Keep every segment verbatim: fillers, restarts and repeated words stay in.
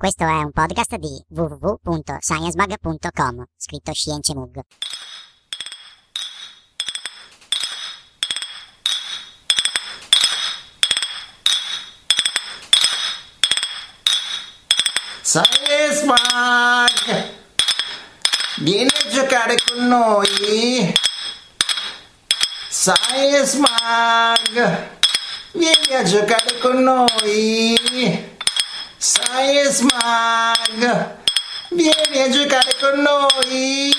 Questo è un podcast di w w w punto science bug punto com, scritto Sciencemug. Science Bug! Vieni a giocare con noi! Science Bug! Vieni a giocare con noi! Science Mag, vieni a giocare con noi,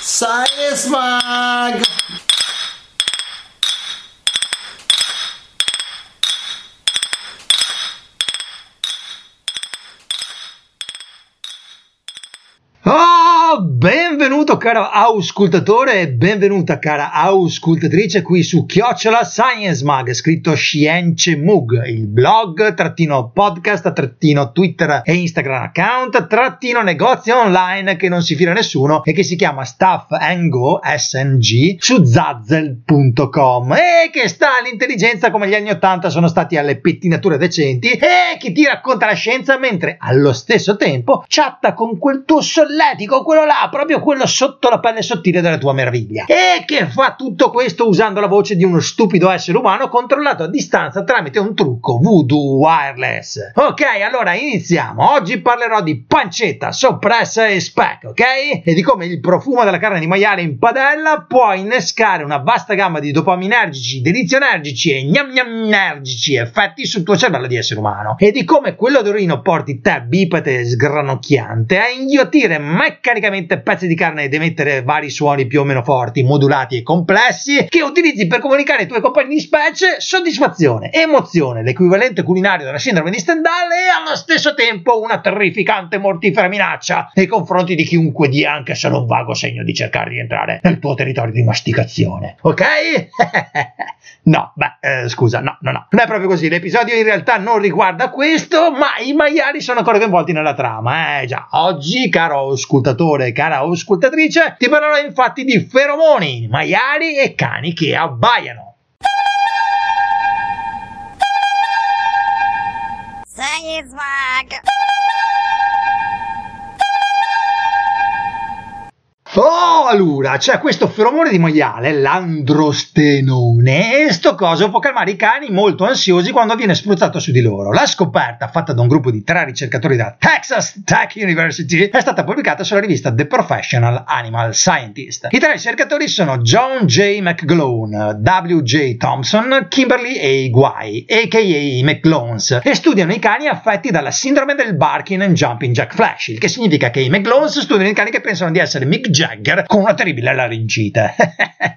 Science Mag. Oh, benvenuto caro auscultatore e benvenuta cara auscultatrice qui su Chiocciola Science Mug, scritto Sciencemug, il blog trattino podcast trattino Twitter e Instagram account trattino negozio online che non si fila nessuno e che si chiama Stuff and Go S N G su zazzle punto com e che sta all'intelligenza come gli anni ottanta sono stati alle pettinature decenti e che ti racconta la scienza mentre allo stesso tempo chatta con quel tuo solletico, quello là, proprio quello sotto la pelle sottile della tua meraviglia, e che fa tutto questo usando la voce di uno stupido essere umano controllato a distanza tramite un trucco voodoo wireless. Ok, allora iniziamo. Oggi parlerò di pancetta, soppressa e speck, ok? E di come il profumo della carne di maiale in padella può innescare una vasta gamma di dopaminergici, delizionergici e gnam gnamnergici effetti sul tuo cervello di essere umano, e di come quell'odorino porti te bipete sgranocchiante a inghiottire meccanicamente pezzi di carne ed emettere vari suoni più o meno forti, modulati e complessi che utilizzi per comunicare ai tuoi compagni di specie soddisfazione, emozione, l'equivalente culinario della sindrome di Stendhal e allo stesso tempo una terrificante mortifera minaccia nei confronti di chiunque dia anche solo un vago segno di cercare di entrare nel tuo territorio di masticazione, ok? No, beh, eh, scusa, no, no, no, non è proprio così, l'episodio in realtà non riguarda questo, ma i maiali sono ancora coinvolti nella trama, eh già. Oggi, caro auscultatore e cara auscultatrice, ti parlerò infatti di feromoni, maiali e cani che abbaiano. Science Mag. Oh, allora, c'è questo feromone di maiale, l'androstenone, e sto coso può calmare i cani molto ansiosi quando viene spruzzato su di loro. La scoperta, fatta da un gruppo di tre ricercatori da Texas Tech University, è stata pubblicata sulla rivista The Professional Animal Scientist. I tre ricercatori sono John J. McGlone, W J. Thompson, Kimberly A. Guai, a k a i McGlones, e studiano i cani affetti dalla sindrome del barking and jumping jack flash, il che significa che i McGlones studiano i cani che pensano di essere Mick Jagger con una terribile laringite.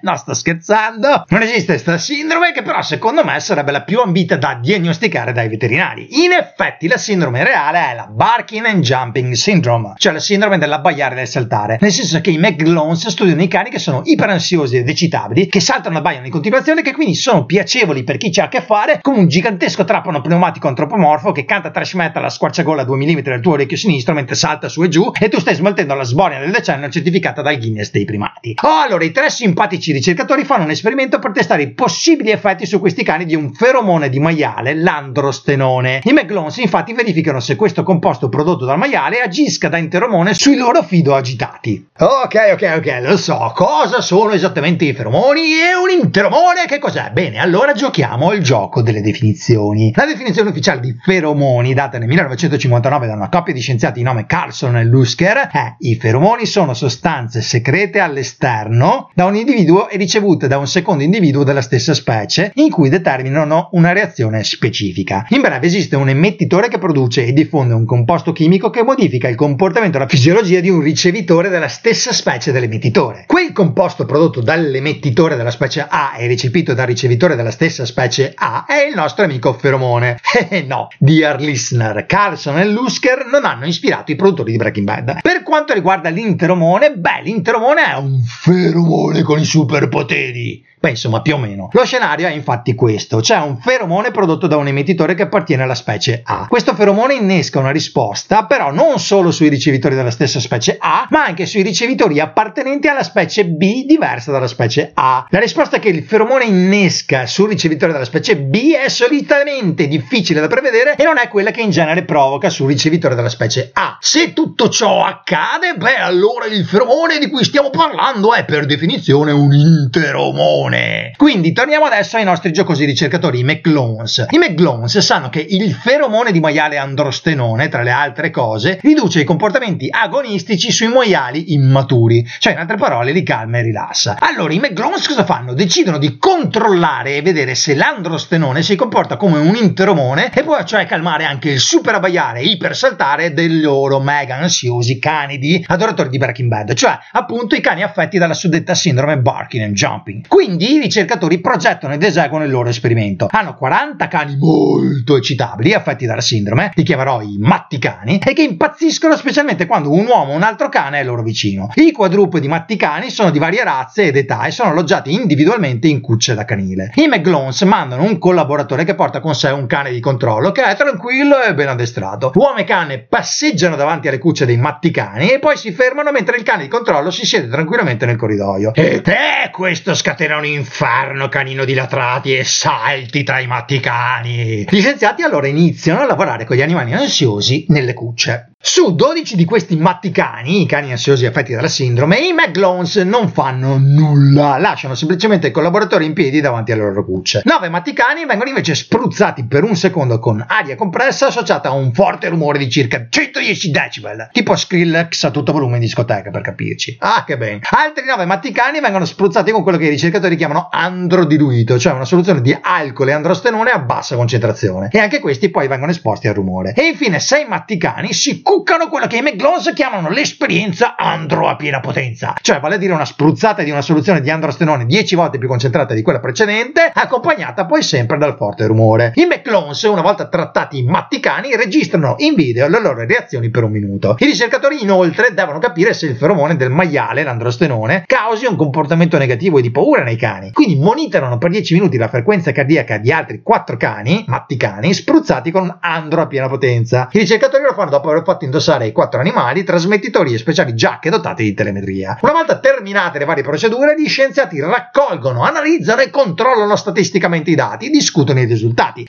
No, sto scherzando, non esiste questa sindrome, che però secondo me sarebbe la più ambita da diagnosticare dai veterinari. In effetti la sindrome reale è la barking and jumping syndrome, cioè la sindrome dell'abbaiare e del saltare, nel senso che i McGlones studiano i cani che sono iperansiosi ed eccitabili, che saltano e abbaiano in continuazione, che quindi sono piacevoli per chi c'ha a che fare come un gigantesco trapano pneumatico antropomorfo che canta trash metal a squarciagola a due millimetri del tuo orecchio sinistro mentre salta su e giù e tu stai smaltendo la sbornia del decennio certificata dal Guinness dei primati. Oh, allora i tre simpatici ricercatori fanno un esperimento per testare i possibili effetti su questi cani di un feromone di maiale, l'androstenone. I McGlones infatti verificano se questo composto prodotto dal maiale agisca da interomone sui loro fido agitati. Ok, ok, ok, lo so, cosa sono esattamente i feromoni e un interomone che cos'è? Bene, allora giochiamo il gioco delle definizioni. La definizione ufficiale di feromoni, data nel millenovecentocinquantanove da una coppia di scienziati di nome Carlson e Luscher, è: i feromoni sono sostanze secrete all'esterno da un individuo e ricevute da un secondo individuo della stessa specie in cui determinano una reazione specifica. In breve, esiste un emettitore che produce e diffonde un composto chimico che modifica il comportamento e la fisiologia di un ricevitore della stessa specie dell'emettitore. Quel composto prodotto dall'emettitore della specie A e recepito dal ricevitore della stessa specie A è il nostro amico feromone. Eh no, dear listener, Carlson e Luscher non hanno ispirato i produttori di Breaking Bad. Per quanto riguarda l'interomone, beh, beh, l'interomone è un feromone con i superpoteri. Beh, insomma, più o meno. Lo scenario è infatti questo. C'è un feromone prodotto da un emettitore che appartiene alla specie A. Questo feromone innesca una risposta, però non solo sui ricevitori della stessa specie A, ma anche sui ricevitori appartenenti alla specie B diversa dalla specie A. La risposta che il feromone innesca sul ricevitore della specie B è solitamente difficile da prevedere e non è quella che in genere provoca sul ricevitore della specie A. Se tutto ciò accade, beh, allora il feromone di cui stiamo parlando è per definizione un interomone. Quindi torniamo adesso ai nostri giocosi ricercatori, i McGlones. I McGlones sanno che il feromone di maiale androstenone, tra le altre cose, riduce i comportamenti agonistici sui maiali immaturi, cioè in altre parole li calma e rilassa. Allora i McGlones cosa fanno? Decidono di controllare e vedere se l'androstenone si comporta come un interomone e può cioè calmare anche il super abbaiare e ipersaltare dei loro mega ansiosi canidi adoratori di Breaking Bad, cioè appunto i cani affetti dalla suddetta sindrome barking and jumping. Quindi i ricercatori progettano ed eseguono il loro esperimento. Hanno quaranta cani molto eccitabili, affetti dalla sindrome, li chiamerò i matti cani, e che impazziscono specialmente quando un uomo o un altro cane è loro vicino. I quadrupedi matti cani sono di varie razze ed età e sono alloggiati individualmente in cucce da canile. I McGlones mandano un collaboratore che porta con sé un cane di controllo che è tranquillo e ben addestrato. Uomo e cane passeggiano davanti alle cucce dei matti cani e poi si fermano mentre il cane di controllo si siede tranquillamente nel corridoio. E te questo scatena un inferno canino di latrati e salti tra i matti cani. Gli scienziati allora iniziano a lavorare con gli animali ansiosi nelle cucce. Su dodici di questi matti cani, i cani ansiosi affetti dalla sindrome, i McGlones non fanno nulla, lasciano semplicemente il collaboratore in piedi davanti alle loro cucce. nove matti cani vengono invece spruzzati per un secondo con aria compressa associata a un forte rumore di circa centodieci decibel, tipo Skrillex a tutto volume in discoteca, per capirci. Ah, che bene. Altri nove matti cani vengono spruzzati con quello che i ricercatori chiamano androdiluito, cioè una soluzione di alcol e androstenone a bassa concentrazione, e anche questi poi vengono esposti al rumore. E infine sei matti cani si cuccano quello che i McGlones chiamano l'esperienza andro a piena potenza, cioè vale a dire una spruzzata di una soluzione di androstenone dieci volte più concentrata di quella precedente, accompagnata poi sempre dal forte rumore. I McGlones, una volta trattati i matti cani, registrano in video le loro reazioni per un minuto. I ricercatori inoltre devono capire se il feromone del maiale, l'androstenone, causi un comportamento negativo e di paura nei cani, quindi monitorano per dieci minuti la frequenza cardiaca di altri quattro cani, matti cani, spruzzati con andro a piena potenza. I ricercatori lo fanno dopo aver fatto indossare ai quattro animali trasmettitori e speciali giacche dotate di telemetria. Una volta terminate le varie procedure, gli scienziati raccolgono, analizzano e controllano statisticamente i dati e discutono i risultati.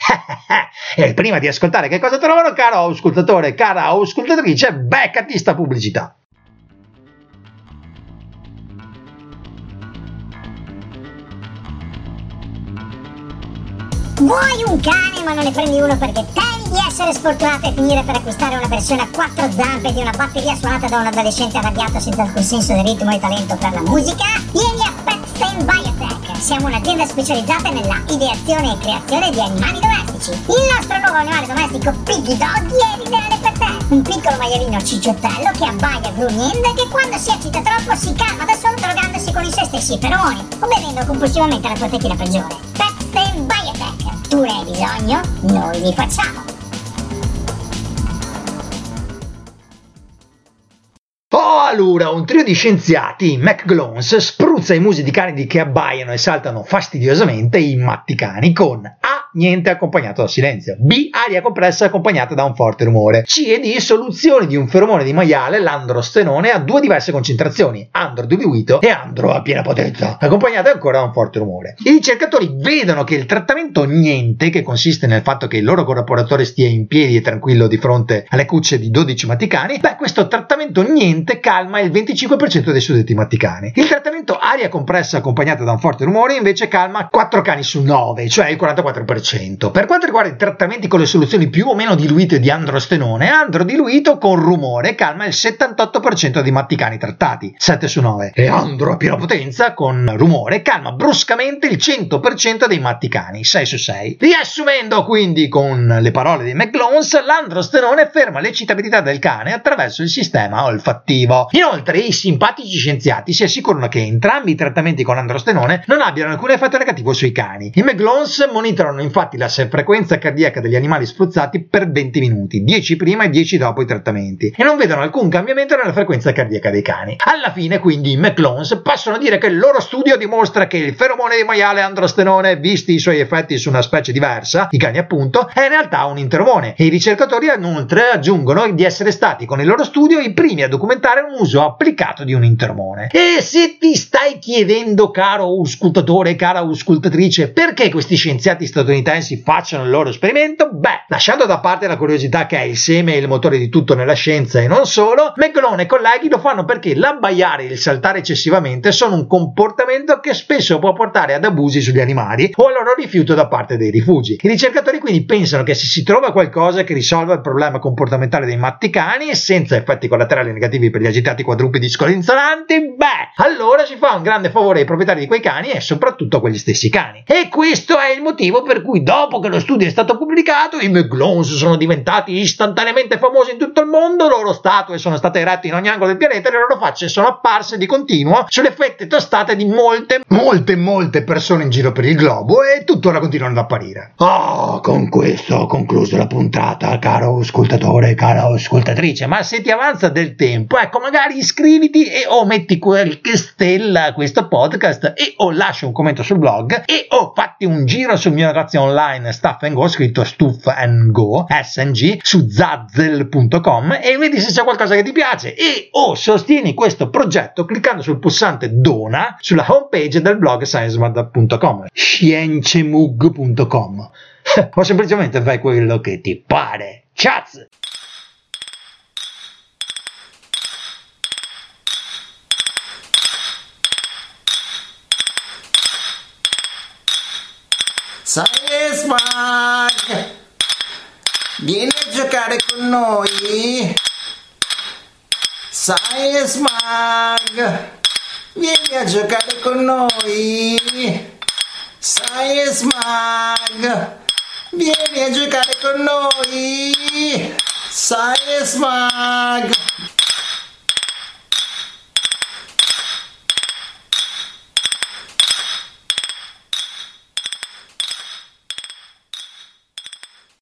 E prima di ascoltare che cosa trovano, caro auscultatore, cara auscultatrice, beccati sta pubblicità. Vuoi un cane ma non ne prendi uno perché temi di essere sfortunato e finire per acquistare una versione a quattro zampe di una batteria suonata da un adolescente arrabbiato senza alcun senso di ritmo e talento per la musica? Vieni a PetSame Biotech! Siamo un'azienda specializzata nella ideazione e creazione di animali domestici. Il nostro nuovo animale domestico Piggy Doggy è l'ideale per te! Un piccolo maialino cicciottello che abbaia grugnendo e che quando si eccita troppo si calma da solo drogandosi con i suoi stessi feromoni o bevendo compulsivamente la proteina peggiore. PetSame Biotech! Tu ne hai bisogno? Noi li facciamo! Oh, allora, un trio di scienziati, McGlones, spruzza i musi di canidi che abbaiano e saltano fastidiosamente i matti cani con A. niente accompagnato da silenzio, B. aria compressa accompagnata da un forte rumore, C e D. soluzioni di un feromone di maiale, l'androstenone, a due diverse concentrazioni, andro diluito e andro a piena potenza, accompagnate ancora da un forte rumore. I ricercatori vedono che il trattamento niente, che consiste nel fatto che il loro collaboratore stia in piedi e tranquillo di fronte alle cucce di dodici matti cani, beh, questo trattamento niente calma il venticinque per cento dei suddetti matti cani. Il trattamento aria compressa accompagnata da un forte rumore invece calma quattro cani su nove, cioè il quarantaquattro per cento. Per quanto riguarda i trattamenti con le soluzioni più o meno diluite di androstenone, androdiluito con rumore calma il settantotto per cento dei matti cani trattati, sette su nove, e andro a piena potenza con rumore calma bruscamente il cento per cento dei matti cani, sei su sei. Riassumendo quindi con le parole dei McGlones, l'androstenone ferma l'eccitabilità del cane attraverso il sistema olfattivo. Inoltre i simpatici scienziati si assicurano che entrambi i trattamenti con androstenone non abbiano alcun effetto negativo sui cani. I McGlones monitorano in infatti lascia in frequenza cardiaca degli animali sfruttati per venti minuti, dieci prima e dieci dopo i trattamenti, e non vedono alcun cambiamento nella frequenza cardiaca dei cani. Alla fine, quindi, i McClones possono dire che il loro studio dimostra che il feromone di maiale androstenone, visti i suoi effetti su una specie diversa, i cani appunto, è in realtà un interomone, e i ricercatori inoltre aggiungono di essere stati con il loro studio i primi a documentare un uso applicato di un interomone. E se ti stai chiedendo, caro auscultatore e cara auscultatrice, perché questi scienziati statunitensi facciano il loro esperimento, beh, lasciando da parte la curiosità che è il seme e il motore di tutto nella scienza e non solo, McGlone e colleghi lo fanno perché l'abbaiare e il saltare eccessivamente sono un comportamento che spesso può portare ad abusi sugli animali o al loro rifiuto da parte dei rifugi. I ricercatori quindi pensano che se si trova qualcosa che risolva il problema comportamentale dei matticani e senza effetti collaterali negativi per gli agitati quadrupedi scolinzolanti, beh, allora si fa un grande favore ai proprietari di quei cani e soprattutto a quegli stessi cani. E questo è il motivo per cui dopo che lo studio è stato pubblicato i McGlones sono diventati istantaneamente famosi in tutto il mondo, loro statue sono state erette in ogni angolo del pianeta e le loro facce sono apparse di continuo sulle fette tostate di molte, molte, molte persone in giro per il globo e tuttora continuano ad apparire. Oh, con questo ho concluso la puntata, caro ascoltatore, cara ascoltatrice, ma se ti avanza del tempo, ecco, magari iscriviti e o metti qualche stella a questo podcast e o lascia un commento sul blog e o fatti un giro sul mio negozio online Stuff and Go, scritto Stuff and Go S N G su zazzle punto com, e vedi se c'è qualcosa che ti piace e o sostieni questo progetto cliccando sul pulsante dona sulla homepage del blog sciencemug punto com sciencemug punto com o semplicemente fai quello che ti pare. Ciao! Science Mug, vieni a giocare con noi. Science Mug, vieni a giocare con noi. Science Mug, vieni a giocare con noi. Science Mug.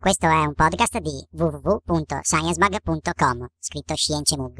Questo è un podcast di w w w punto science mug punto com, scritto Science Mug.